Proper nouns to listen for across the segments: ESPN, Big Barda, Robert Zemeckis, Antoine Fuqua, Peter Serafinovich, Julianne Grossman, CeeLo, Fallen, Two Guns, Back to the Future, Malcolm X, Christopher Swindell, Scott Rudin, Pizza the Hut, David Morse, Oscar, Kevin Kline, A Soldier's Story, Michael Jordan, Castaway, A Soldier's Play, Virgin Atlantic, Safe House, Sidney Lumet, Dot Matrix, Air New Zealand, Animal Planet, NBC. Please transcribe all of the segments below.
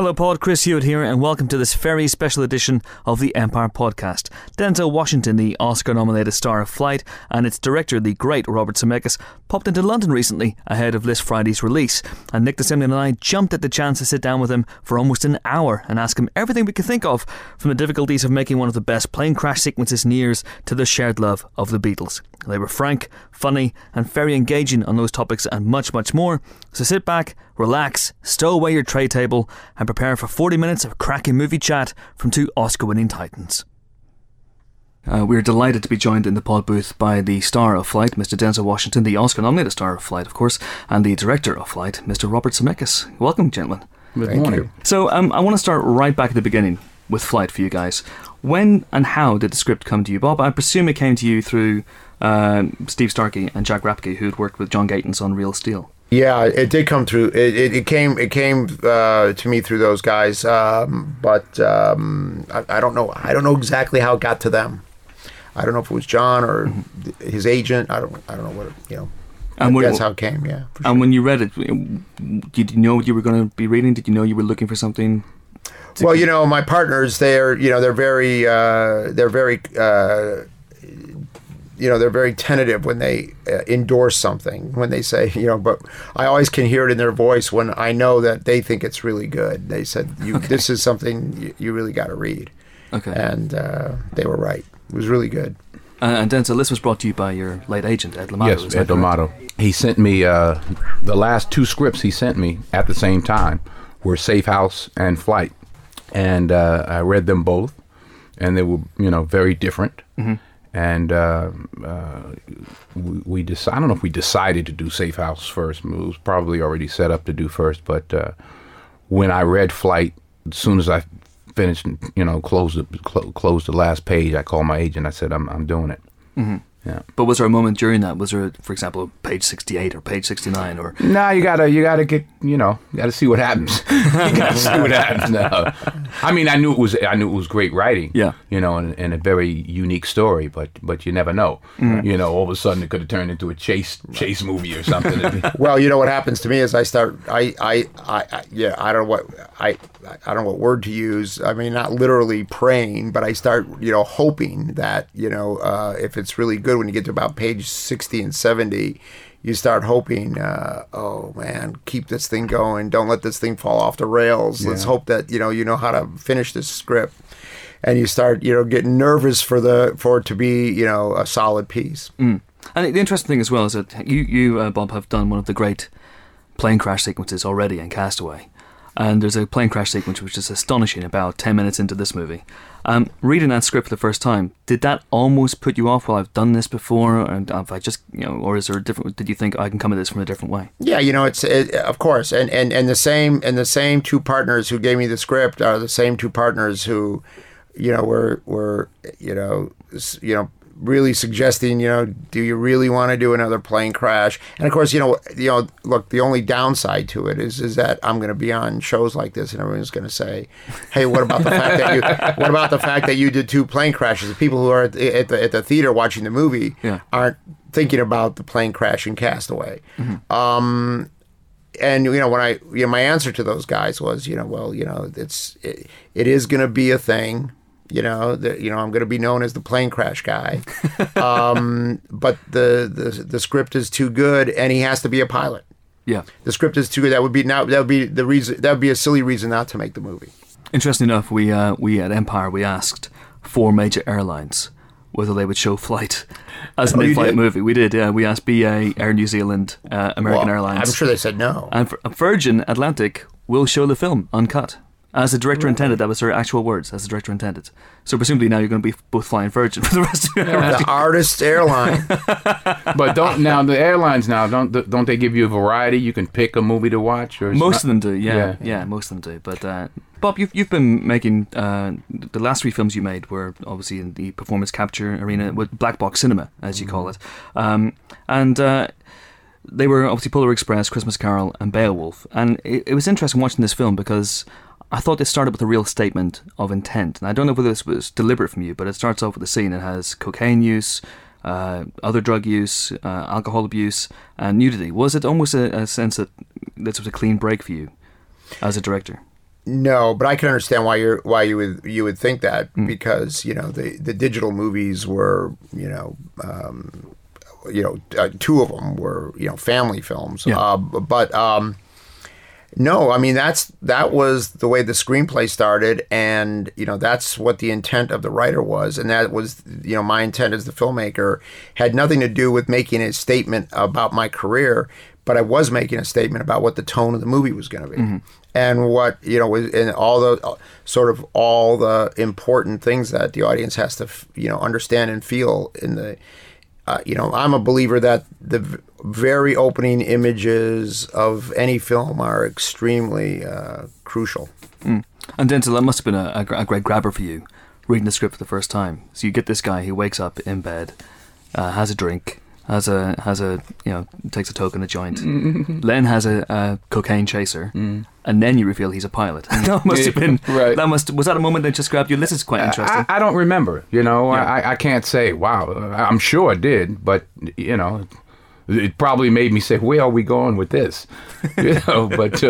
Hello Pod, Chris Hewitt here, and welcome to this very special edition of the Empire Podcast. Denzel Washington, the Oscar-nominated star of Flight, and its director, the great Robert Zemeckis, popped into London recently ahead of this Friday's release, and Nick DeSimple and I jumped at the chance to sit down with him for almost an hour and ask him everything we could think of, from the difficulties of making one of the best plane crash sequences in years to the shared love of the Beatles. They were frank, funny, and very engaging on those topics and much, much more, so sit back, relax, stow away your tray table, and prepare for 40 minutes of cracking movie chat from two Oscar-winning titans. We're delighted to be joined in the pod booth by the star of Flight, Mr. Denzel Washington, the Oscar-nominated star of Flight, of course, and the director of Flight, Mr. Robert Zemeckis. Welcome, gentlemen. Good morning. So, I want to start right back at the beginning with Flight for you guys. When and how did the script come to you, Bob? I presume it came to you through Steve Starkey and Jack Rapke, who'd worked with John Gatins on Real Steel. Yeah, it did come through. It came to me through those guys, but I don't know exactly how it got to them. I don't know if it was John or his agent. I don't know what it, you know. And that's how it came. Yeah. For sure. And when you read it, did you know what you were going to be reading? Did you know you were looking for something? Well, you know, my partners, they're very you know, they're very tentative when they endorse something, when they say, you know, but I always can hear it in their voice when I know that they think it's really good. They said, This is something you really got to read. Okay. And they were right. It was really good. And Denzel, this was brought to you by your late agent, Ed Lamato. Yes, Ed Lamato. He sent me the last two scripts he sent me at the same time were Safe House and Flight. And I read them both, and they were, you know, very different. Mm-hmm. And I don't know if we decided to do Safe House first. It was probably already set up to do first. But when I read Flight, as soon as I finished, you know, closed the last page, I called my agent. I said, I'm doing it. Mm-hmm. Yeah. But was there a moment during that? Was there, for example, page 68 or page 69 or? No, you gotta see what happens. You gotta see what happens. No. I mean, I knew it was great writing. Yeah. You know, and a very unique story, but you never know. Mm. You know, all of a sudden it could have turned into a chase movie or something. Well, you know what happens to me is I don't know what word to use. I mean, not literally praying, but I start, you know, hoping that, you know, if it's really good. When you get to about page 60 and 70, you start hoping, oh man, keep this thing going. Don't let this thing fall off the rails. Yeah. Let's hope that you know how to finish this script, and you start getting nervous for it to be a solid piece. Mm. And the interesting thing as well is that you Bob have done one of the great plane crash sequences already in Castaway, and there's a plane crash sequence which is astonishing about 10 minutes into this movie. Reading that script for the first time, did that almost put you off? Well, I've done this before, and I just, or is there a different? Did you think I can come at this from a different way? Yeah, it's of course, and the same two partners who gave me the script are the same two partners who, were really suggesting, do you really want to do another plane crash? And of course, look, the only downside to it is that I'm going to be on shows like this, and everyone's going to say, "Hey, what about the fact that you did two plane crashes?" The people who are at the theater watching the movie aren't thinking about the plane crash in Castaway. Mm-hmm. And when I, my answer to those guys was, it is going to be a thing. I'm going to be known as the plane crash guy, but the script is too good, and he has to be a pilot. Yeah, the script is too good. That would be the reason. That would be a silly reason not to make the movie. Interesting enough, we at Empire asked four major airlines whether they would show Flight as a Flight movie. We did. We asked BA, Air New Zealand, American Airlines. I'm sure they said no. And Virgin Atlantic will show the film uncut. As the director intended, that was her actual words, as the director intended. So presumably now you're going to be both flying Virgin for the rest of your life. The artist airline. But the airlines now don't they give you a variety? You can pick a movie to watch? Or most of them do, yeah, most of them do. But Bob, you've been making, the last three films you made were obviously in the performance capture arena, with black box cinema, as you call it. They were obviously Polar Express, Christmas Carol, and Beowulf. And it was interesting watching this film because I thought it started with a real statement of intent. And I don't know whether this was deliberate from you, but it starts off with a scene that has cocaine use, other drug use, alcohol abuse, and nudity. Was it almost a sense that this was a clean break for you as a director? No, but I can understand why you would think that, because the digital movies were two of them were family films. Yeah. No, I mean that was the way the screenplay started, and that's what the intent of the writer was, and that was my intent as the filmmaker had nothing to do with making a statement about my career, but I was making a statement about what the tone of the movie was going to be, and what and all the important things that the audience has to understand and feel in the. I'm a believer that the very opening images of any film are extremely crucial. And Denzel, that must have been a great grabber for you, reading the script for the first time. So you get this guy who wakes up in bed, has a drink, has a takes a toke and a joint. Len has a cocaine chaser, and then you reveal he's a pilot. That must have been right. Was that a moment that just grabbed you? This is quite interesting. I don't remember. I can't say. Wow, I'm sure I did, but it probably made me say, "Where are we going with this?" But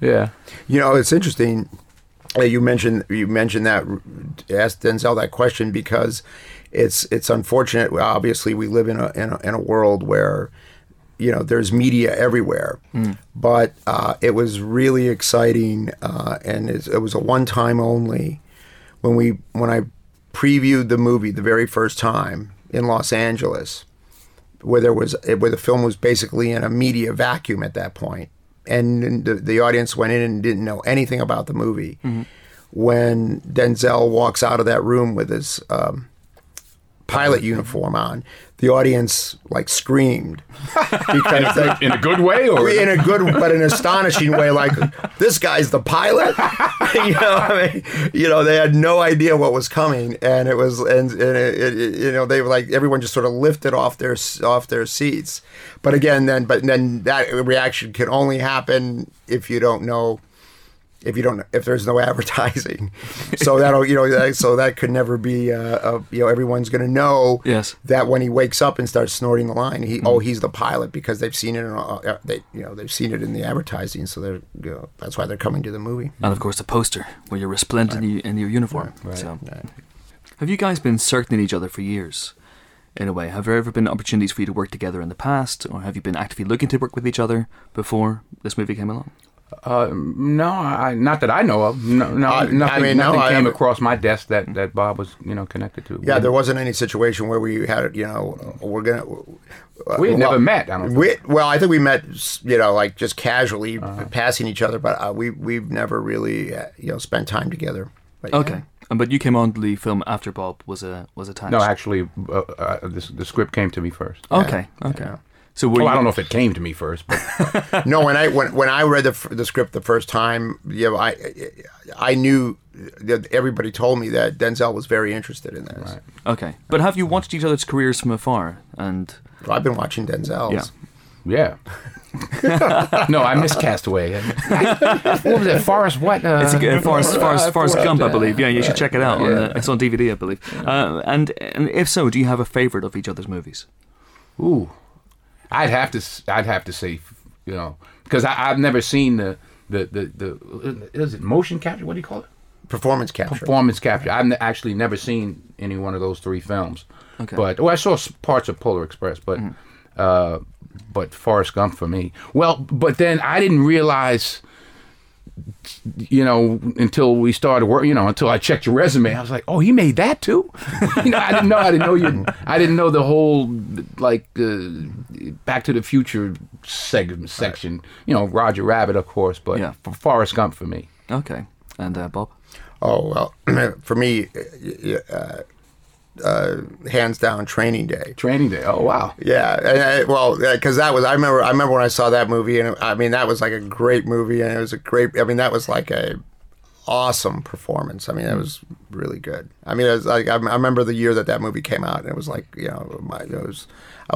yeah. It's interesting. You mentioned that, asked Denzel that question, because it's unfortunate. Obviously, we live in a world where. There's media everywhere, but it was really exciting, and it was a one time only. When I previewed the movie the very first time in Los Angeles, where the film was basically in a media vacuum at that point, and the audience went in and didn't know anything about the movie. When Denzel walks out of that room with his pilot uniform on, the audience screamed, because in a good way, or in a good but an astonishing way, like, this guy's the pilot. They had no idea what was coming, and it was they were like, everyone just sort of lifted off their seats. But again, then that reaction can only happen if you don't know. If there's no advertising, so that'll that could never be everyone's going to know that when he wakes up and starts snorting the line, he's the pilot, because they've seen it they've seen it in the advertising, so they're that's why they're coming to the movie. And of course the poster where you're resplendent in your uniform. Right. So. Right. Have you guys been circling each other for years? In a way, have there ever been opportunities for you to work together in the past, or have you been actively looking to work with each other before this movie came along? No, not that I know of. Nothing came across my desk that Bob was, connected to. Yeah, there wasn't any situation where we had, we never met. I don't think. I think we met, just casually passing each other, but we've never really, spent time together. But, okay. Yeah. But you came on the film after Bob was attached. No, actually, the script came to me first. Okay. Yeah. Okay. Yeah. So I don't know if it came to me first. But. No, when I read the script the first time, I knew that everybody told me that Denzel was very interested in this. Right. Okay, but have you watched each other's careers from afar? And I've been watching Denzel's. Yeah. No, I missed Castaway. What was that? Forrest what? It's Forrest Gump, I believe. Yeah, you should check it out. It's on DVD, I believe. And if so, do you have a favorite of each other's movies? Ooh. I'd have to say, because I've never seen the is it motion capture? What do you call it? Performance capture. I've actually never seen any one of those three films. Okay. But I saw parts of Polar Express, but Forrest Gump for me. Well, but then I didn't realize, until we started work, until I checked your resume, I was like, oh, he made that too. I didn't know the whole Back to the Future section. Right. Roger Rabbit, of course, but Forrest Gump for me. Okay, and Bob. Oh well, for me, hands down, Training Day. Training Day. Oh wow. Yeah. Because that was. I remember when I saw that movie, and that was like a great movie, and it was a great. That was like a awesome performance. That was really good. It was like, I remember the year that movie came out, and it was like I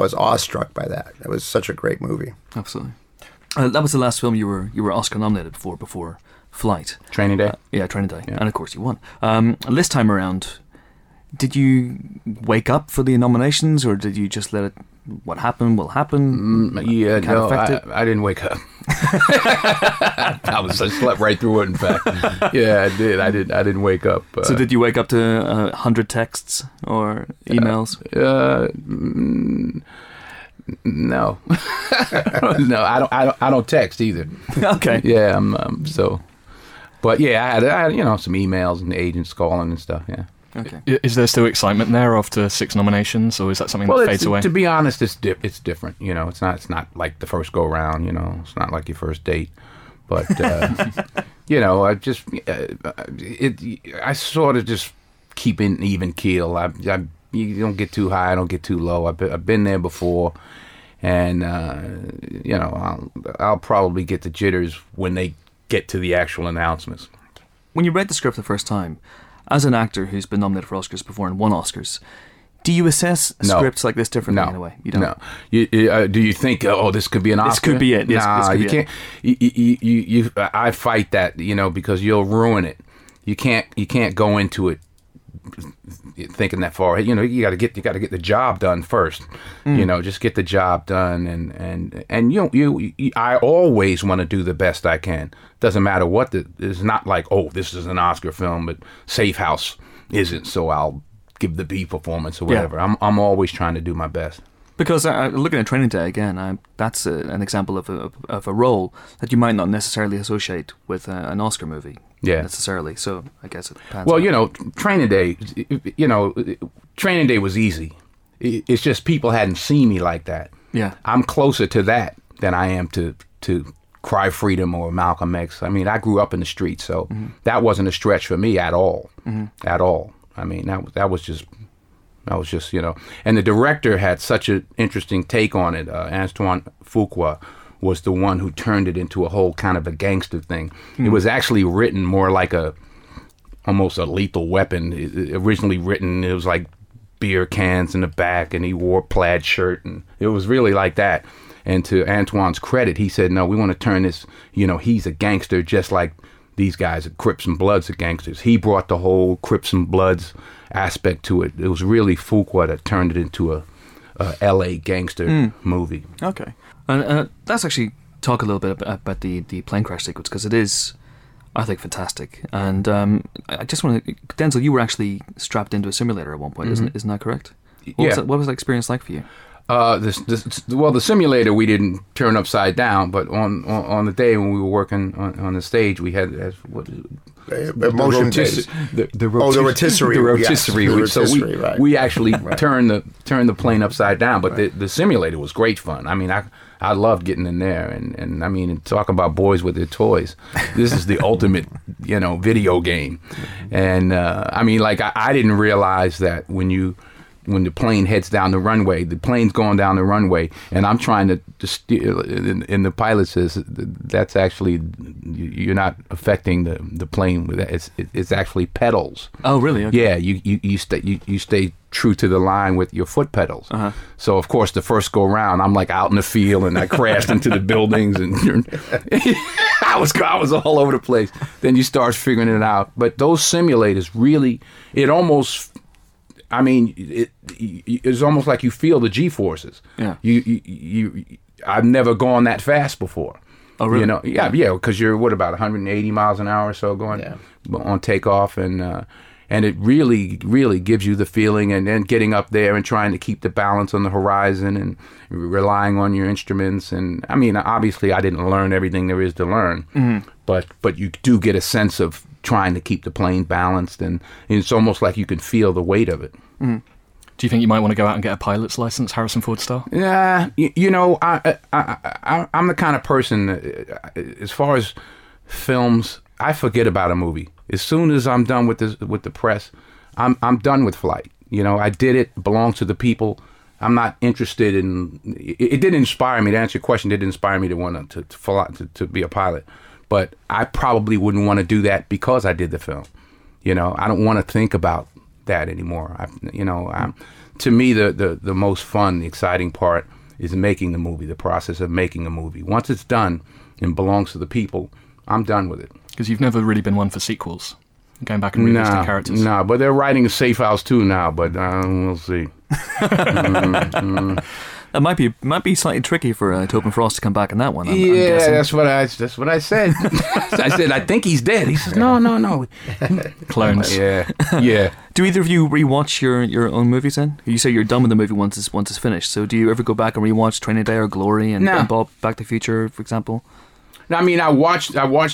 was awestruck by that. It was such a great movie. Absolutely. That was the last film you were Oscar nominated for before Flight. Training Day. Training Day. Yeah. And of course you won. This time around. Did you wake up for the nominations, or did you just let it what happened will happen. Yeah, no, I didn't wake up. I slept right through it, in fact. Yeah, I did. I didn't wake up. So did you wake up to 100 texts or emails? No. No, I don't text either. Okay. Yeah, so. But yeah, I had some emails and agents calling and stuff, yeah. Okay. Is there still excitement there after 6 nominations, or is that something that fades away? To be honest, it's different. You know, it's not like the first go round. You know, it's not like your first date. But you know, I just I sort of just keep an even keel. You don't get too high, I don't get too low. I've been there before, and you know, I'll probably get the jitters when they get to the actual announcements. When you read the script the first time, as an actor who's been nominated for Oscars before and won Oscars, do you assess scripts like this differently in a way? You don't. No. Do you think, this could be an Oscar? This could be it. Yes, nah, you can't. You I fight that, you know, because you'll ruin it. You can't go into it thinking that far. You know, you got to get the job done first. Mm. You know, just get the job done, and you I always want to do the best I can. Doesn't matter what it's not like, this is an Oscar film, but Safe House isn't, so I'll give the B performance or whatever. Yeah. I'm always trying to do my best. Because looking at Training Day again, that's an example of a role that you might not necessarily associate with an Oscar movie. Yeah, necessarily. So I guess it depends. Well, you know, Training Day was easy. It's just people hadn't seen me like that. Yeah, I'm closer to that than I am to Cry Freedom or Malcolm X. I mean, I grew up in the streets, so that wasn't a stretch for me at all. Mm-hmm. At all. I mean, that was just, you know, and the director had such an interesting take on it. Antoine Fuqua was the one who turned it into a whole kind of a gangster thing. Mm. It was actually written more like almost a Lethal Weapon. It originally written, it was like beer cans in the back, and he wore a plaid shirt, and it was really like that. And to Antoine's credit, he said, no, we want to turn this, you know, he's a gangster just like these guys at Crips and Bloods are gangsters. He brought the whole Crips and Bloods aspect to it. It was really Fuqua that turned it into a L.A. gangster movie. Okay. And let's actually talk a little bit about the plane crash sequence, because it is, I think, fantastic. And I just want to... Denzel, you were actually strapped into a simulator at one point, isn't that correct? What was that experience like for you? The simulator we didn't turn upside down, but on the day when we were working on the stage, we had the rotisserie. We actually turned the plane upside down. But the simulator was great fun. I mean, I loved getting in there, and I mean, talk about boys with their toys. This is the ultimate, you know, video game. And I mean, like I didn't realize that when the plane heads down the runway, the plane's going down the runway, and I'm trying to steer, and the pilot says, that's actually, you're not affecting the plane with that. It's actually pedals. Oh, really? Okay. Yeah, you stay true to the line with your foot pedals. Uh-huh. So, of course, the first go round, I'm like out in the field, and I crashed into the buildings, and I was all over the place. Then you start figuring it out. But those simulators really, it almost... I mean, it's almost like you feel the G-forces. Yeah. I've never gone that fast before. Oh, really? You know, yeah, because you're, about 180 miles an hour or so going on takeoff, and it really, really gives you the feeling, and then getting up there and trying to keep the balance on the horizon and relying on your instruments. And I mean, obviously, I didn't learn everything there is to learn, but you do get a sense of trying to keep the plane balanced, and it's almost like you can feel the weight of it. Mm. Do you think you might want to go out and get a pilot's license, Harrison Ford style? Yeah, you know, I'm the kind of person that, as far as films, I forget about a movie as soon as I'm done with this, with the press. I'm done with Flight. You know, I did it. Belongs to the people. I'm not interested in. It did inspire me to answer your question. It did inspire me to want to fly, to be a pilot. But I probably wouldn't want to do that because I did the film. You know, I don't want to think about that anymore. To me, the most fun, the exciting part is making the movie, the process of making a movie. Once it's done and belongs to the people, I'm done with it. Because you've never really been one for sequels, going back and revisiting characters. No, but they're writing a Safe House 2 now, but we'll see. It might be slightly tricky for Tobin Frost to come back in that one. I'm guessing. That's what I said. I said I think he's dead. He says no. Clowns. Yeah. Do either of you rewatch your own movies then? You say you're done with the movie once it's finished. So do you ever go back and rewatch Training Day or Glory and Back to the Future, for example? No, I mean I watched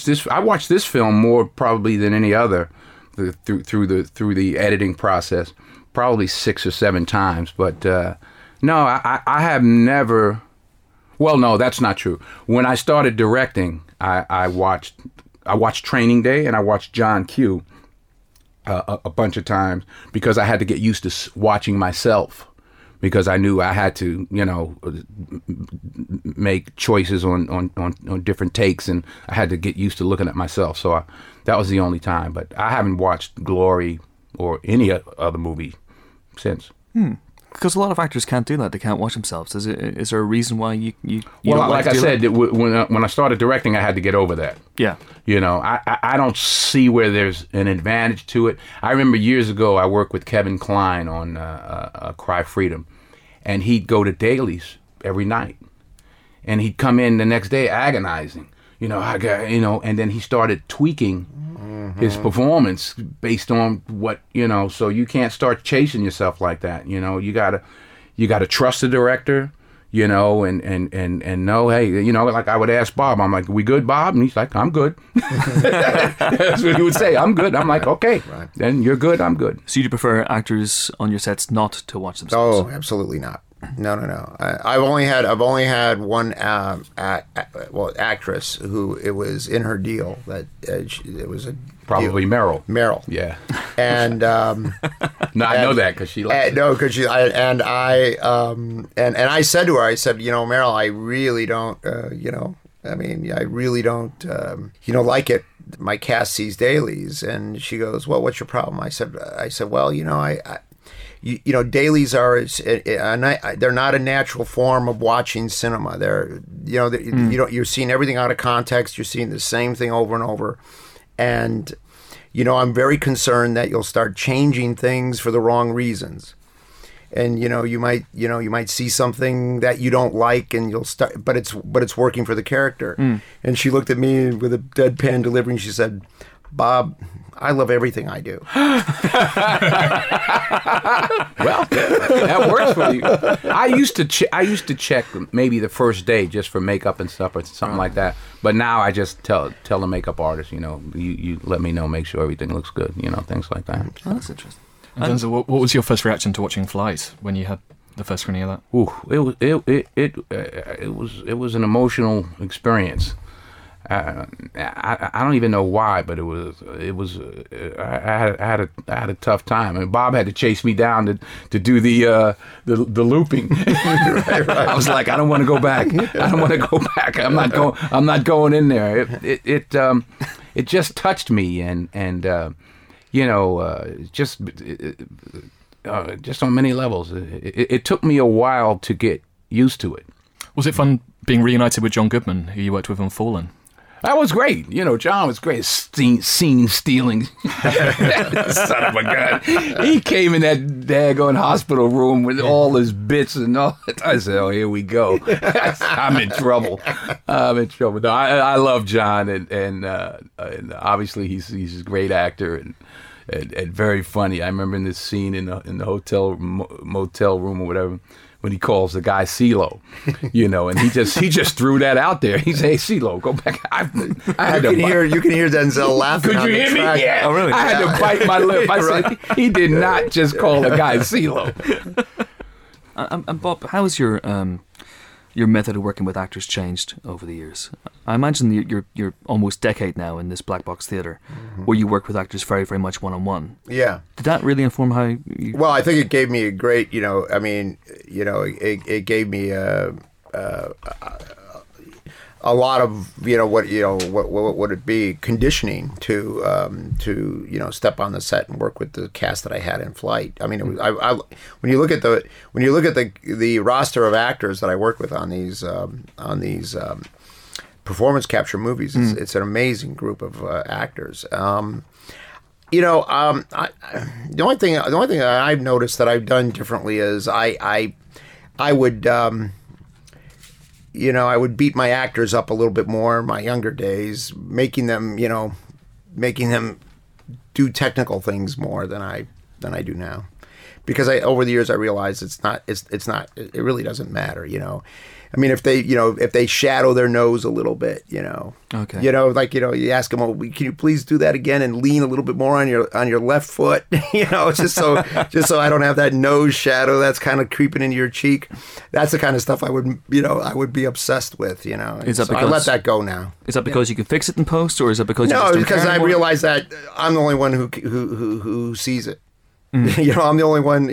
this film more probably than any other through the editing process, probably 6 or 7 times. But no, I have never. Well, no, that's not true. When I started directing, I watched Training Day and I watched John Q a bunch of times because I had to get used to watching myself. Because I knew I had to, make choices on different takes, and I had to get used to looking at myself. So that was the only time. But I haven't watched Glory or any other movie since. Because a lot of actors can't do that; they can't watch themselves. Is there a reason why you don't like I said, when I started directing, I had to get over that. Yeah. I don't see where there's an advantage to it. I remember years ago, I worked with Kevin Kline on Cry Freedom, and he'd go to dailies every night, and he'd come in the next day agonizing. And then he started tweaking his performance based on what. So you can't start chasing yourself like that. You gotta trust the director. And know, hey, like I would ask Bob, I'm like, "We good, Bob?" And he's like, "I'm good." That's what he would say. "I'm good." I'm like, "Okay, right. Then you're good. I'm good." So you do prefer actors on your sets not to watch themselves? Oh, absolutely not. No. I've only had one actress who it was in her deal that probably Meryl. Meryl, yeah. And no, I know that because she liked it. No, because she and I said to her, I said, "Meryl, I really don't, like it. My cast sees dailies," and she goes, "Well, what's your problem?" I said, "Well, dailies are, they're not a natural form of watching cinema. You're seeing everything out of context. You're seeing the same thing over and over. And, I'm very concerned that you'll start changing things for the wrong reasons. And, you might see something that you don't like and you'll start, but it's working for the character." And she looked at me with a deadpan delivery and she said, "Bob, I love everything I do." Well, that works for you. I used to check maybe the first day just for makeup and stuff or something like that. But now I just tell the makeup artist, you let me know, make sure everything looks good, things like that. Oh, that's interesting. And Denzel, what was your first reaction to watching Flight when you had the first screening of that? Ooh, it was an emotional experience. I don't even know why, but I had a tough time, and Bob had to chase me down to do the looping. Right. I was like, "I don't want to go back. I don't want to go back. I'm not going in there." It just touched me, just on many levels. It took me a while to get used to it. Was it fun being reunited with John Goodman, who you worked with on Fallen? That was great. John was great. Scene stealing. Son of a gun. He came in that daggone hospital room with all his bits and all that. I said, "Oh, here we go. I'm in trouble. No, I love John. And obviously he's a great actor and very funny. I remember in this scene in the hotel motel room or whatever, when he calls the guy CeeLo, and he just threw that out there. He said, "Hey, CeeLo, go back." You can hear Denzel laughing. Could you hear me? Yeah. Oh, really? I had to bite my lip. I said, "He did not just call the guy CeeLo." And Bob, how has your method of working with actors changed over the years? I imagine you're almost decade now in this black box theater, where you work with actors very, very much one-on-one. Yeah. Did that really inform how you... Well, I think it gave me a great, it gave me a lot of, what would it be? Conditioning to step on the set and work with the cast that I had in Flight. I mean, it was, when you look at the roster of actors that I worked with on these performance capture movies, it's an amazing group of actors. The only thing that I've noticed that I've done differently is I I would, I would beat my actors up a little bit more in my younger days, making them do technical things more than I do now, because over the years I realized it really doesn't matter, I mean, if they shadow their nose a little bit, okay, you ask them, oh, can you please do that again and lean a little bit more on your left foot, just so I don't have that nose shadow that's kind of creeping into your cheek. That's the kind of stuff I would be obsessed with, Is that so because I let that go now? Is that because you can fix it in post, or is that because I realize that I'm the only one who sees it. Mm. I'm the only one.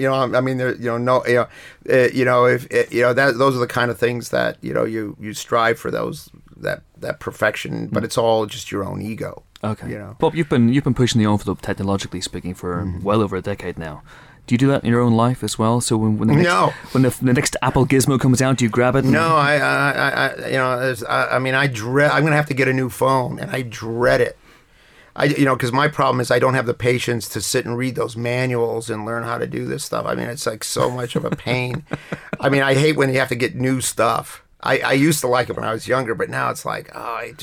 Those are the kind of things that you strive for, those that perfection, but it's all just your own ego. Okay. Bob, you've been pushing the envelope technologically speaking for well over a decade now. Do you do that in your own life as well? So when the next Apple gizmo comes out, do you grab it? I dread. I'm going to have to get a new phone, and I dread it. Because my problem is I don't have the patience to sit and read those manuals and learn how to do this stuff. I mean, it's like so much of a pain. I mean, I hate when you have to get new stuff. I used to like it when I was younger, but now it's like, I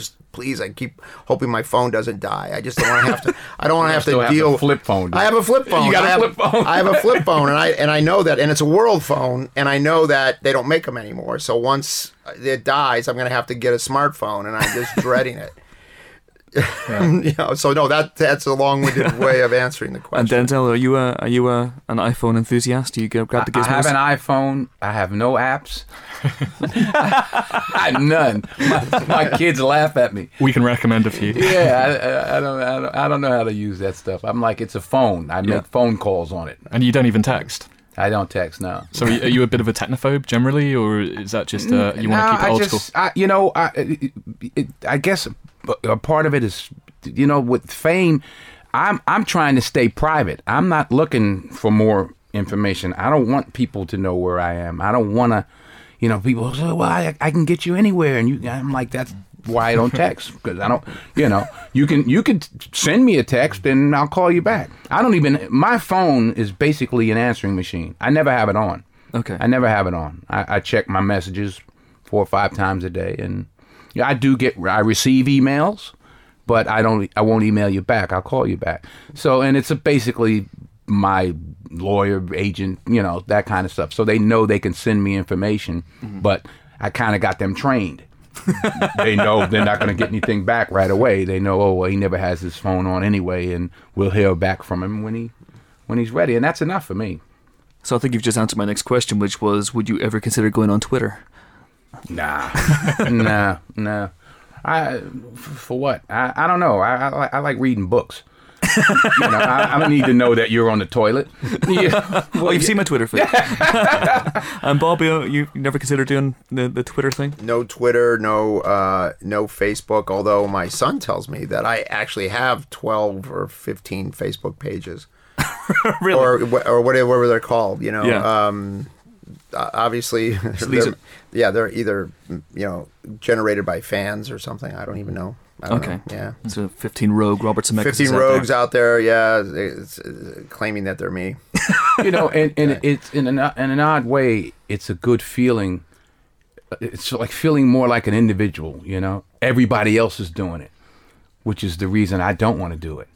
keep hoping my phone doesn't die. I just don't want to have to. I don't want to have to deal with a flip phone. I have a flip phone. You got a flip phone. I have a flip phone, and I know that, and it's a world phone, and I know that they don't make them anymore. So once it dies, I'm going to have to get a smartphone, and I'm just dreading it. Yeah. That's a long-winded way of answering the question. And Denzel, are you an iPhone enthusiast? Do you grab the gizmos? I have an iPhone. I have no apps. I have none. My kids laugh at me. We can recommend a few. Yeah, I don't know how to use that stuff. I'm like, it's a phone. I make phone calls on it. And you don't even text. I don't text now. So are you a bit of a technophobe generally, or is that just you want to keep it old school? I guess. A part of it is, with fame, I'm trying to stay private. I'm not looking for more information. I don't want people to know where I am. I don't want to, people say, well, I can get you anywhere. And I'm like, that's why I don't text, because I don't, you can send me a text and I'll call you back. My phone is basically an answering machine. I never have it on. Okay. I never have it on. I check my messages 4 or 5 times a day, and yeah, I receive emails, but I won't email you back. I'll call you back. So, and it's basically my lawyer, agent, that kind of stuff. So they know they can send me information, but I kind of got them trained. They know they're not going to get anything back right away. They know, he never has his phone on anyway, and we'll hear back from him when he's ready. And that's enough for me. So I think you've just answered my next question, which was, would you ever consider going on Twitter? Nah. For what? I don't know. I like reading books. I need to know that you're on the toilet. Yeah. Well, you've seen my Twitter feed. And Bob, you never considered doing the Twitter thing? No Twitter, no Facebook. Although my son tells me that I actually have 12 or 15 Facebook pages, really, or whatever they're called. Obviously, they're either generated by fans or something. I don't even know. I don't know. Yeah, so 15 rogue Robert Zemeckis. 15 rogues out there. Yeah, it's claiming that they're me. It's in an odd way, it's a good feeling. It's like feeling more like an individual. Everybody else is doing it, which is the reason I don't want to do it.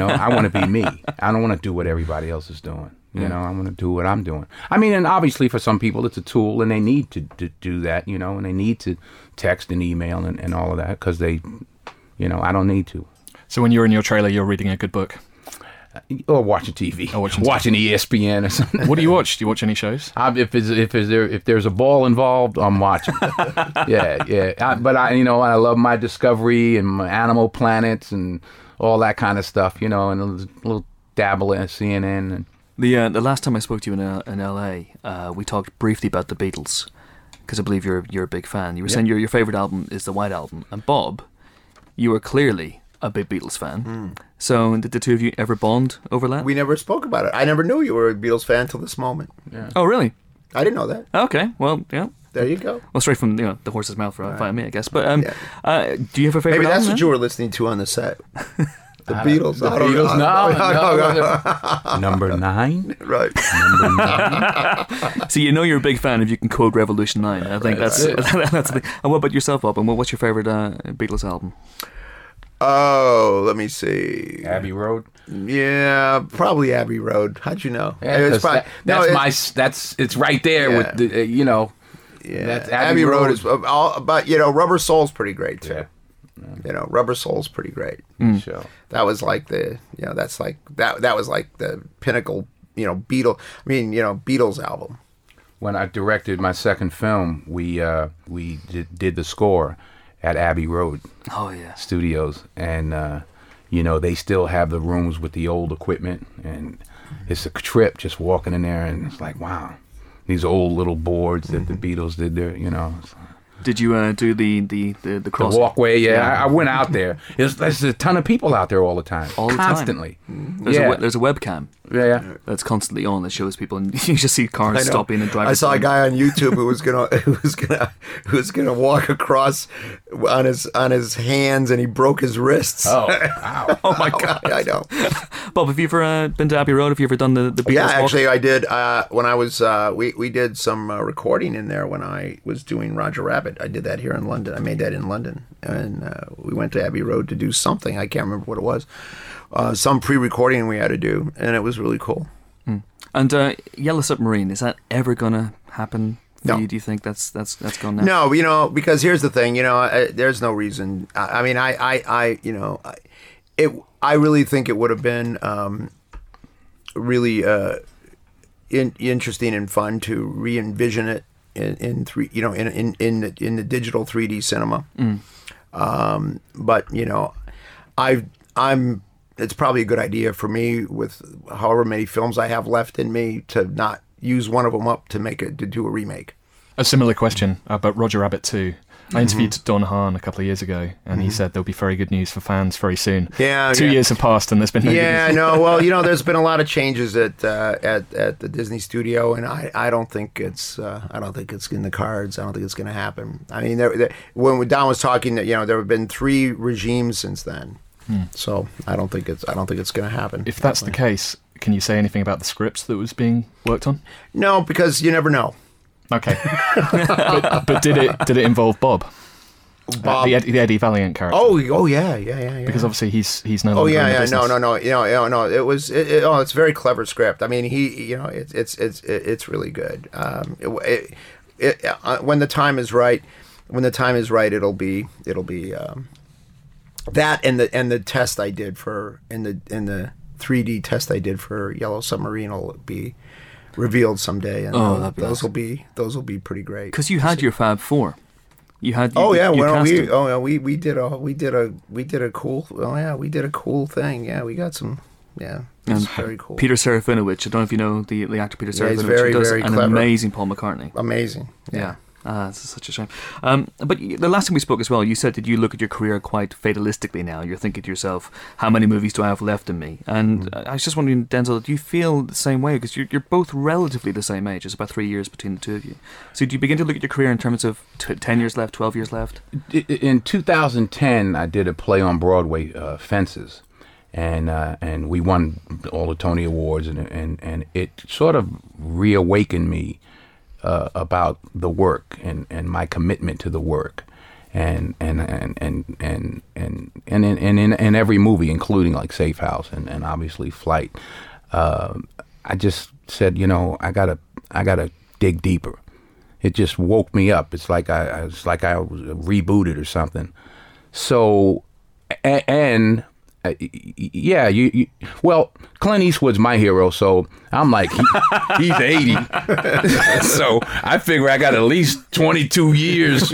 I want to be me. I don't want to do what everybody else is doing. I'm going to do what I'm doing. I mean, and obviously for some people it's a tool, and they need to do that, and they need to text and email and all of that, because they, I don't need to. So when you're in your trailer, you're reading a good book? Or watching TV. Watching ESPN or something. What do you watch? Do you watch any shows? If there's a ball involved, I'm watching. Yeah. I love my Discovery and my Animal Planets and all that kind of stuff, and a little dabble at CNN and... The last time I spoke to you in L.A., we talked briefly about the Beatles, because I believe you're a big fan. You were saying your favourite album is the White Album, and Bob, you are clearly a big Beatles fan. Mm. So did the two of you ever bond over that? We never spoke about it. I never knew you were a Beatles fan until this moment. Yeah. Oh, really? I didn't know that. Okay, well, yeah. There you go. Well, straight from the horse's mouth via me, I guess. But do you have a favourite album? Maybe that's what you were listening to on the set. The Beatles? The Beatles? No. Number 9? Right. Number 9. So you know you're a big fan if you can quote Revolution 9. I think that's the thing. And what about yourself, Bob? And what's your favourite Beatles album? Oh, let me see. Abbey Road? Yeah, probably Abbey Road. How'd you know? Yeah, it's probably, it's right there with the, you know. Yeah, that's Abbey Road is all about, you know, Rubber Soul's pretty great too. Yeah. You know, Rubber Soul's pretty great. Mm. That was like the, you know, that's like that was like the pinnacle, you know, Beatles album. When I directed my second film, we did the score at Abbey Road Studios, and you know, they still have the rooms with the old equipment, and it's a trip just walking in there, and it's like, wow, these old little boards that the Beatles did there, you know. Did you do the cross? The walkway, I went out there. There's a ton of people out there all the time. Constantly. There's a webcam. Yeah. That's constantly on that shows people, and you just see cars stopping and driving. I saw a guy on YouTube who was gonna walk across on his hands, and he broke his wrists. Oh, wow. Oh my God. I know. Bob, have you ever been to Abbey Road? Have you ever done the Beatles walk? Actually I did. When I was we did some recording in there when I was doing Roger Rabbit. I did that here in London. I made that in London, and we went to Abbey Road to do something. I can't remember what it was. Some pre-recording we had to do, and it was really cool. Mm. And Yellow Submarine, is that ever gonna happen for you? Do you think that's gone now? No, you know, because here's the thing, you know, there's no reason. I really think it would have been really interesting and fun to re-envision it in three, you know, in the digital 3D cinema. Mm. But you know, I'm. It's probably a good idea for me, with however many films I have left in me, to not use one of them up to do a remake. A similar question about Roger Rabbit 2. I interviewed Don Hahn a couple of years ago, and he said there'll be very good news for fans very soon. Yeah, 2 years have passed, and there's been no good news. Yeah, no. Well, you know, there's been a lot of changes at the Disney studio, and I don't think it's in the cards. I don't think it's going to happen. I mean, when Don was talking, you know, there have been 3 regimes since then. Hmm. So I don't think it's going to happen. If that's the case, can you say anything about the scripts that was being worked on? No, because you never know. Okay. but did it involve Bob? The Eddie Valiant character. Oh yeah. Because obviously he's no longer in the business. No. It's a very clever script. I mean, it's really good. When the time is right, it'll be. That and the test I did for in the 3D test I did for Yellow Submarine will be revealed someday, and those will be pretty great. Because you had your Fab Four, we did a cool thing. Yeah, we got some. Yeah, it's very cool. Peter Serafinovich, I don't know if you know the actor Peter Serafinovich. He's very, very clever. An amazing Paul McCartney. Amazing. Yeah. That's such a shame. But the last time we spoke as well, you said that you look at your career quite fatalistically now. You're thinking to yourself, how many movies do I have left in me? And I was just wondering, Denzel, do you feel the same way? Because you're both relatively the same age. It's about 3 years between the two of you. So do you begin to look at your career in terms of 10 years left, 12 years left? In 2010, I did a play on Broadway, Fences. And we won all the Tony Awards. And it sort of reawakened me about the work and my commitment to the work, and in every movie, including like Safe House and obviously Flight, I just said, you know, I gotta dig deeper. It just woke me up. It's like I was rebooted or something. So and. Well, Clint Eastwood's my hero, so I'm like, he's 80. So I figure I got at least 22 years,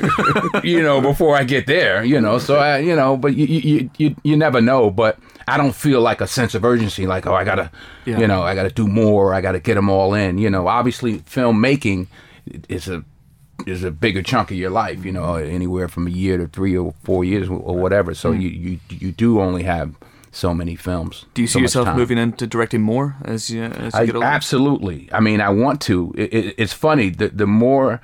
you know, before I get there, you know. So I, you know, but you never know. But I don't feel like a sense of urgency, like, oh, I gotta do more. I gotta get them all in, you know. Obviously, filmmaking is a bigger chunk of your life, you know, anywhere from a year to 3 or 4 years or whatever. So you do only have so many films. Do you see yourself moving into directing more as you get older? Absolutely. I mean, I want to. It's funny. The more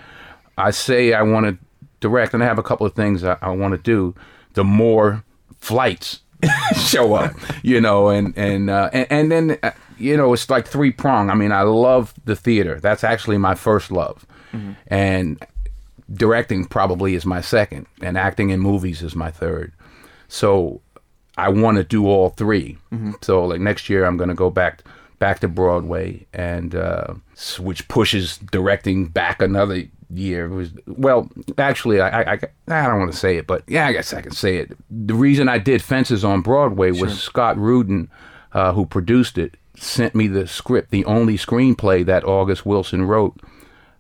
I say I want to direct, and I have a couple of things I want to do, the more flights show up, you know, and then, you know, it's like three prong. I mean, I love the theater. That's actually my first love. Mm-hmm. And directing probably is my second, and acting in movies is my third. So I want to do all three. Mm-hmm. So like next year, I'm going to go back to Broadway, and which pushes directing back another year. Well, actually, I don't want to say it, but yeah, I guess I can say it. The reason I did Fences on Broadway was Scott Rudin, who produced it, sent me the script. The only screenplay that August Wilson wrote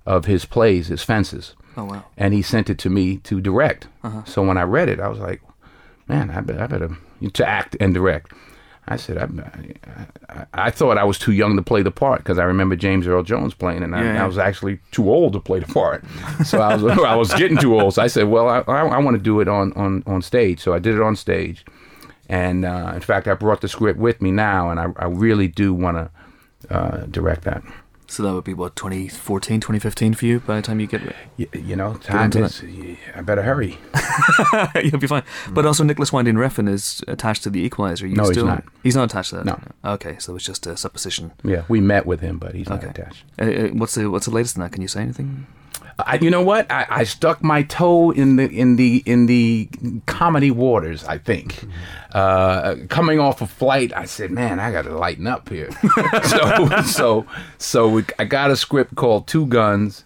of his plays is Fences. Oh, wow. And he sent it to me to direct. Uh-huh. So when I read it, I was like, man, I better to act and direct. I said, I thought I was too young to play the part, because I remember James Earl Jones playing, and I was actually too old to play the part. So I was getting too old. So I said, well, I want to do it on stage. So I did it on stage. And in fact, I brought the script with me now, and I really do want to direct that. So that would be, what, 2014, 2015 for you by the time you get... You know, time is... I better hurry. You'll be fine. Mm. But also, Nicholas Winding Refn is attached to The Equalizer. No, he's not. He's not attached to that? No. Okay, so it's just a supposition. Yeah, we met with him, but he's not attached. What's the latest in that? Can you say anything? You know what? I stuck my toe in the comedy waters, I think. Coming off of Flight, I said, man, I got to lighten up here. So I got a script called Two Guns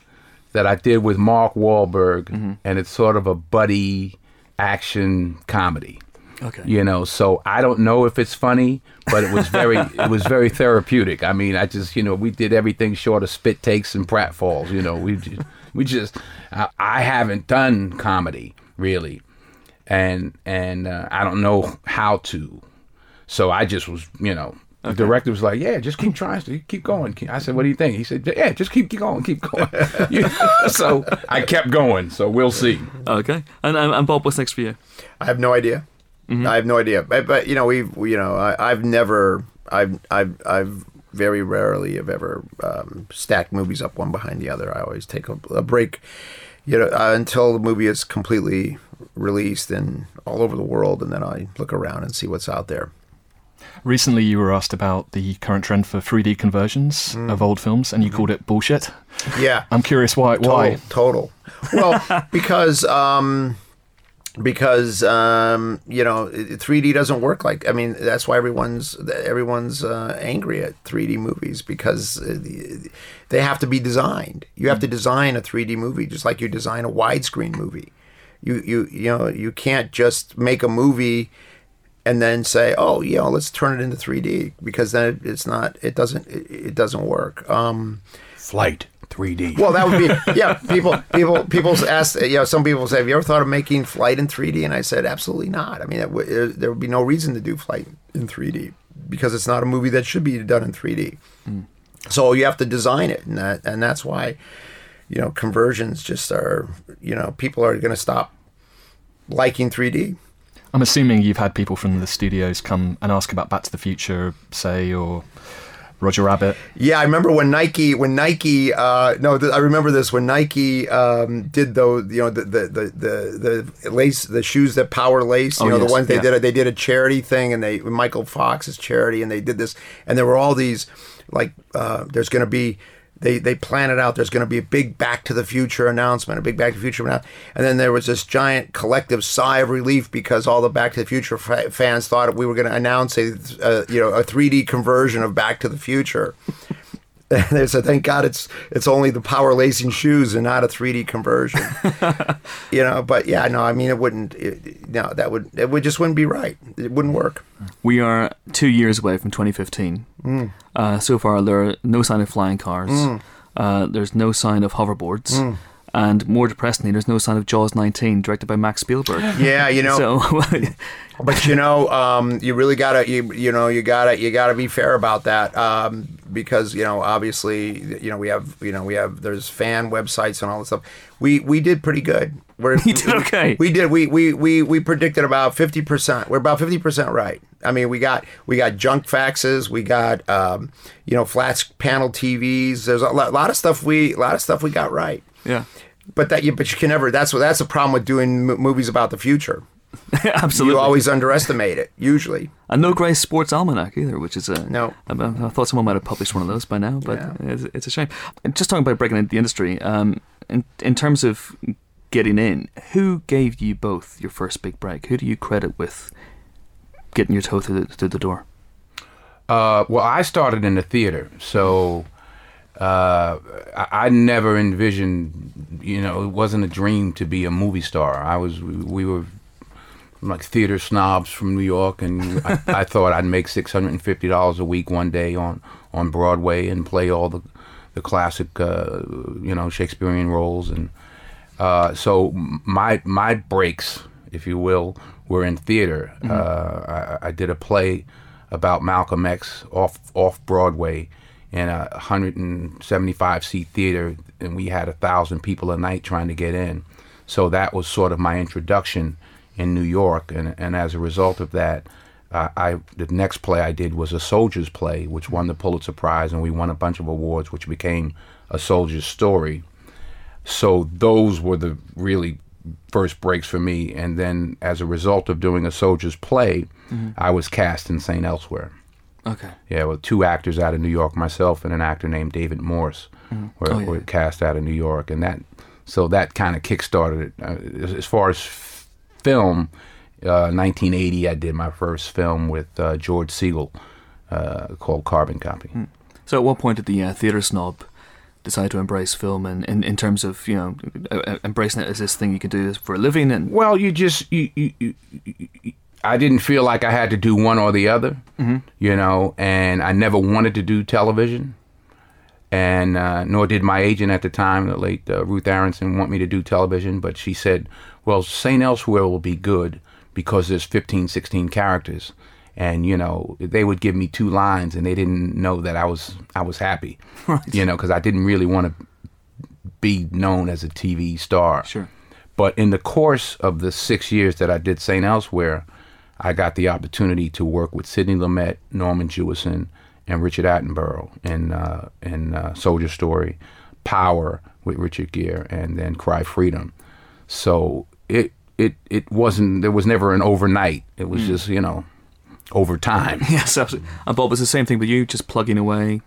that I did with Mark Wahlberg, mm-hmm. and it's sort of a buddy action comedy. Okay. You know, so I don't know if it's funny, but it was very therapeutic. I mean, I just, you know, we did everything short of spit takes and pratfalls. You know, we just I haven't done comedy really, and I don't know how to, so I just was, you know. Okay. The director was like, "Yeah, just keep trying, keep going." I said, "What do you think?" He said, "Yeah, just keep going." So I kept going. So we'll see. Okay. And Bob, what's next for you? I have no idea. Mm-hmm. I have no idea, but you know, I've very rarely have ever stacked movies up one behind the other. I always take a break, you know, until the movie is completely released and all over the world, and then I look around and see what's out there. Recently, you were asked about the current trend for 3D conversions of old films, and you called it bullshit. Yeah, I'm curious why. Total. Well, because. Because you know, 3D doesn't work like... I mean, that's why everyone's angry at 3D movies, because they have to be designed. You have to design a 3D movie just like you design a widescreen movie. You know, you can't just make a movie and then say, oh, you know, let's turn it into 3D, because then it doesn't work. Flight. 3D. Well, that would be, yeah, people ask, you know, some people say, have you ever thought of making Flight in 3D? And I said, absolutely not. I mean, there would be no reason to do Flight in 3D, because it's not a movie that should be done in 3D. Mm. So you have to design it. And that's why, you know, conversions just are, you know, people are going to stop liking 3D. I'm assuming you've had people from the studios come and ask about Back to the Future, say, or... Roger Rabbit. Yeah, I remember when Nike did those, you know, the lace, the shoes that Power laced, you know, yes, the ones they did a charity thing, and they, Michael Fox's charity, and they did this, and there were all these, like, there's going to be, they planned it out, there's going to be a big Back to the Future announcement, and then there was this giant collective sigh of relief, because all the Back to the Future fans thought we were going to announce a 3D conversion of Back to the Future. And they said, thank God it's only the Power lacing shoes and not a 3D conversion. You know, but yeah, no, I mean, it wouldn't be right. It wouldn't work. We are 2 years away from 2015. Mm. So far, there are no sign of flying cars. Mm. There's no sign of hoverboards. Mm. And more depressingly, there's no sign of Jaws 19, directed by Max Spielberg. Yeah, you know. So, but you know, you really gotta, you gotta be fair about that, because, you know, obviously, you know, we have there's fan websites and all this stuff. We did pretty good. We did okay. We predicted about 50%. We're about 50% right. I mean, we got junk faxes. We got you know, flat panel TVs. There's a lot of stuff we got right. Yeah, but you can never. That's the problem with doing movies about the future. Absolutely. You always underestimate it, usually. A No Grace Sports Almanac either, which is a... No. I thought someone might have published one of those by now, but it's a shame. Just talking about breaking into the industry, in terms of getting in, who gave you both your first big break? Who do you credit with getting your toe through the door? Well, I started in the theater, so... I never envisioned, it wasn't a dream to be a movie star. We were like theater snobs from New York, and I thought I'd make $650 a week one day on Broadway and play all the classic, Shakespearean roles. And so my breaks, if you will, were in theater. Mm-hmm. I did a play about Malcolm X off Broadway, in a 175-seat theater, and we had 1,000 people a night trying to get in. So that was sort of my introduction in New York, and as a result of that, the next play I did was A Soldier's Play, which won the Pulitzer Prize, and we won a bunch of awards, which became A Soldier's Story. So those were the really first breaks for me, and then as a result of doing A Soldier's Play, mm-hmm. I was cast in St. Elsewhere. Okay. Yeah, with two actors out of New York, myself and an actor named David Morse, were cast out of New York, and that kind of kickstarted it. As far as film, 1980, I did my first film with George Segal, called Carbon Copy. Mm. So, at what point did the theater snob decide to embrace film, and in terms of embracing it as this thing you can do for a living? And well, I didn't feel like I had to do one or the other, mm-hmm. And I never wanted to do television, and nor did my agent at the time, the late Ruth Aronson, want me to do television, but she said, well, St. Elsewhere will be good because there's 15, 16 characters, and, they would give me two lines, and they didn't know that I was happy, right. Because I didn't really want to be known as a TV star. Sure. But in the course of the 6 years that I did St. Elsewhere, I got the opportunity to work with Sidney Lumet, Norman Jewison, and Richard Attenborough in Soldier Story, Power with Richard Gere, and then Cry Freedom. So it wasn't, there was never an overnight. It was just, over time. Yes, absolutely. And Bob, it's the same thing with you, just plugging away,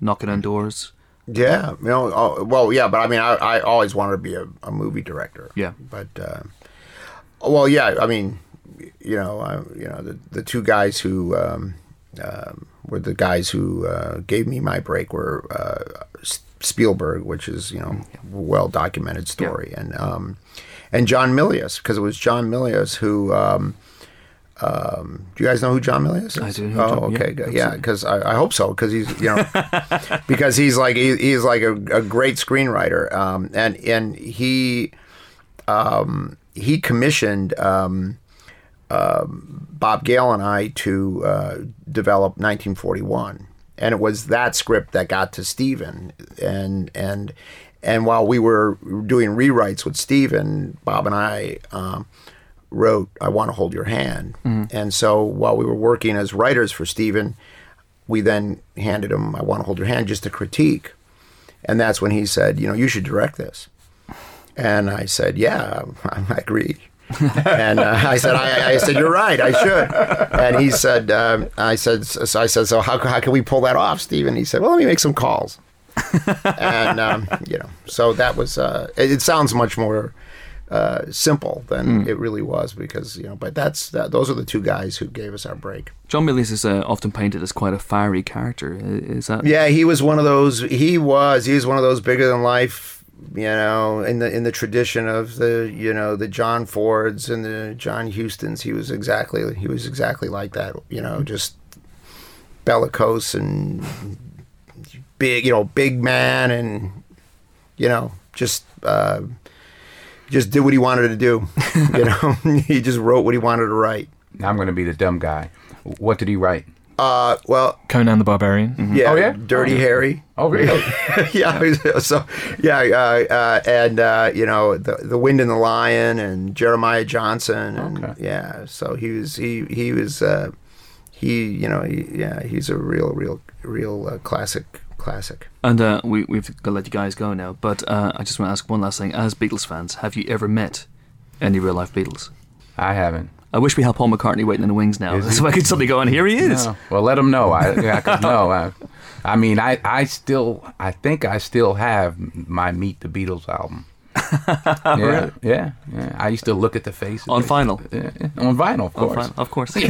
knocking on doors. Yeah, but I mean, I always wanted to be a movie director. Yeah. But, the two guys who were the guys who gave me my break were Spielberg, which is well-documented story, and John Milius, because it was John Milius who. Do you guys know who John Milius is? I do. Okay, good. Yeah, because I hope so, because he's because he's like a great screenwriter, and he commissioned Bob Gale and I to develop 1941, and it was that script that got to Stephen, and while we were doing rewrites with Stephen, Bob and I. Wrote I Want to Hold Your Hand. Mm-hmm. And so while we were working as writers for Stephen, we then handed him I Want to Hold Your Hand just to critique. And that's when he said, you should direct this. And I said, yeah, I agree. And I said, you're right, I should. And he said, so how can we pull that off, Stephen? He said, well, let me make some calls. And, so that was, it sounds much more... simple than it really was because but those are the two guys who gave us our break. John Milius is often painted as quite a fiery character. Is that? Yeah, he was one of those. He was one of those bigger than life. In the tradition of the the John Fords and the John Hustons. He was exactly like that. Just bellicose and big. Big man and Just did what he wanted to do. He just wrote what he wanted to write. Now I'm going to be the dumb guy. What did he write? Conan the Barbarian. Mm-hmm. Yeah. Oh, yeah? Dirty Harry. Oh, really? Yeah. So, yeah. The Wind and the Lion and Jeremiah Johnson. And, okay. Yeah. So he's a real classic. And we've got to let you guys go now, but I just want to ask one last thing. As Beatles fans, have you ever met any real life Beatles? I haven't. I wish we had Paul McCartney waiting in the wings now, so I could suddenly go, and here he is. No. Well, let him know. I think I still have my Meet the Beatles album. Yeah. I used to look at the faces on vinyl. On vinyl, of course. So you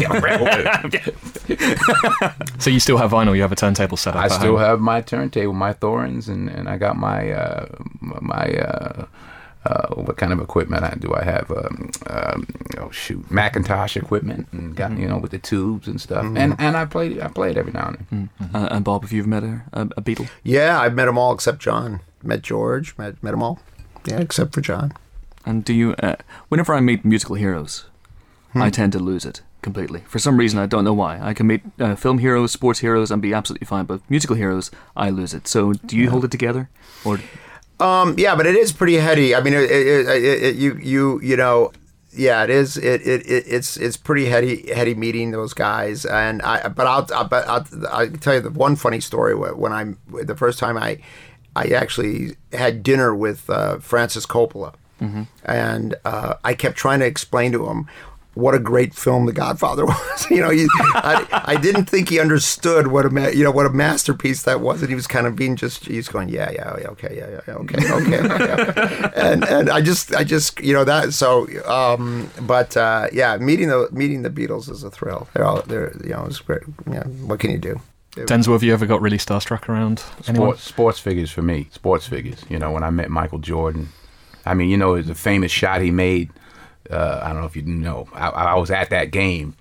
still have vinyl? You have a turntable set up? I still have my turntable, my Thorins, and I got my what kind of equipment do I have? Macintosh equipment, and got with the tubes and stuff. And I played every now and then. And Bob, if you've met a Beatle? Yeah, I've met them all except John. Met George. Met them all. Yeah, except for John. And do you, whenever I meet musical heroes, I tend to lose it completely. For some reason, I don't know why. I can meet film heroes, sports heroes, and be absolutely fine, but musical heroes, I lose it. So do you hold it together? Or? Yeah, but it is pretty heady. I mean, it is. It's pretty heady meeting those guys. And I'll tell you the one funny story when the first time I actually had dinner with Francis Coppola, and I kept trying to explain to him what a great film The Godfather was. I didn't think he understood what a masterpiece that was, and he was kind of being he's going okay. and I just that. So, meeting the Beatles is a thrill. They're it's great. Yeah, what can you do? Denzel, have you ever got really starstruck around anyone? Sports figures for me. Sports figures. When I met Michael Jordan, I mean, the famous shot he made. I don't know if you know. I was at that game,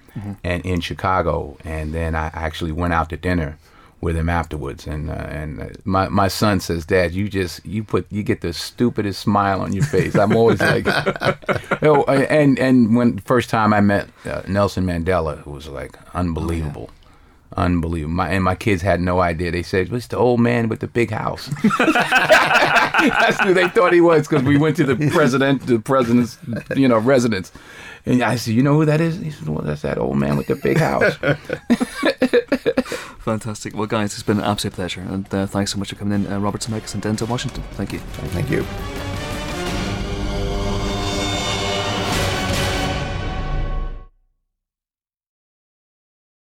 and in Chicago, and then I actually went out to dinner with him afterwards. And my son says, "Dad, you get the stupidest smile on your face." I'm always like, and when first time I met Nelson Mandela, who was like unbelievable. Oh, yeah. Unbelievable. My kids had no idea. They said, "What's the old man with the big house?" That's who they thought he was, because we went to the president's residence. And I said, "You know who that is?" And he said, "Well, that's that old man with the big house." Fantastic. Well, guys, it's been an absolute pleasure. And thanks so much for coming in. Robert Zemeckis and Denzel Washington. Thank you. Thank you.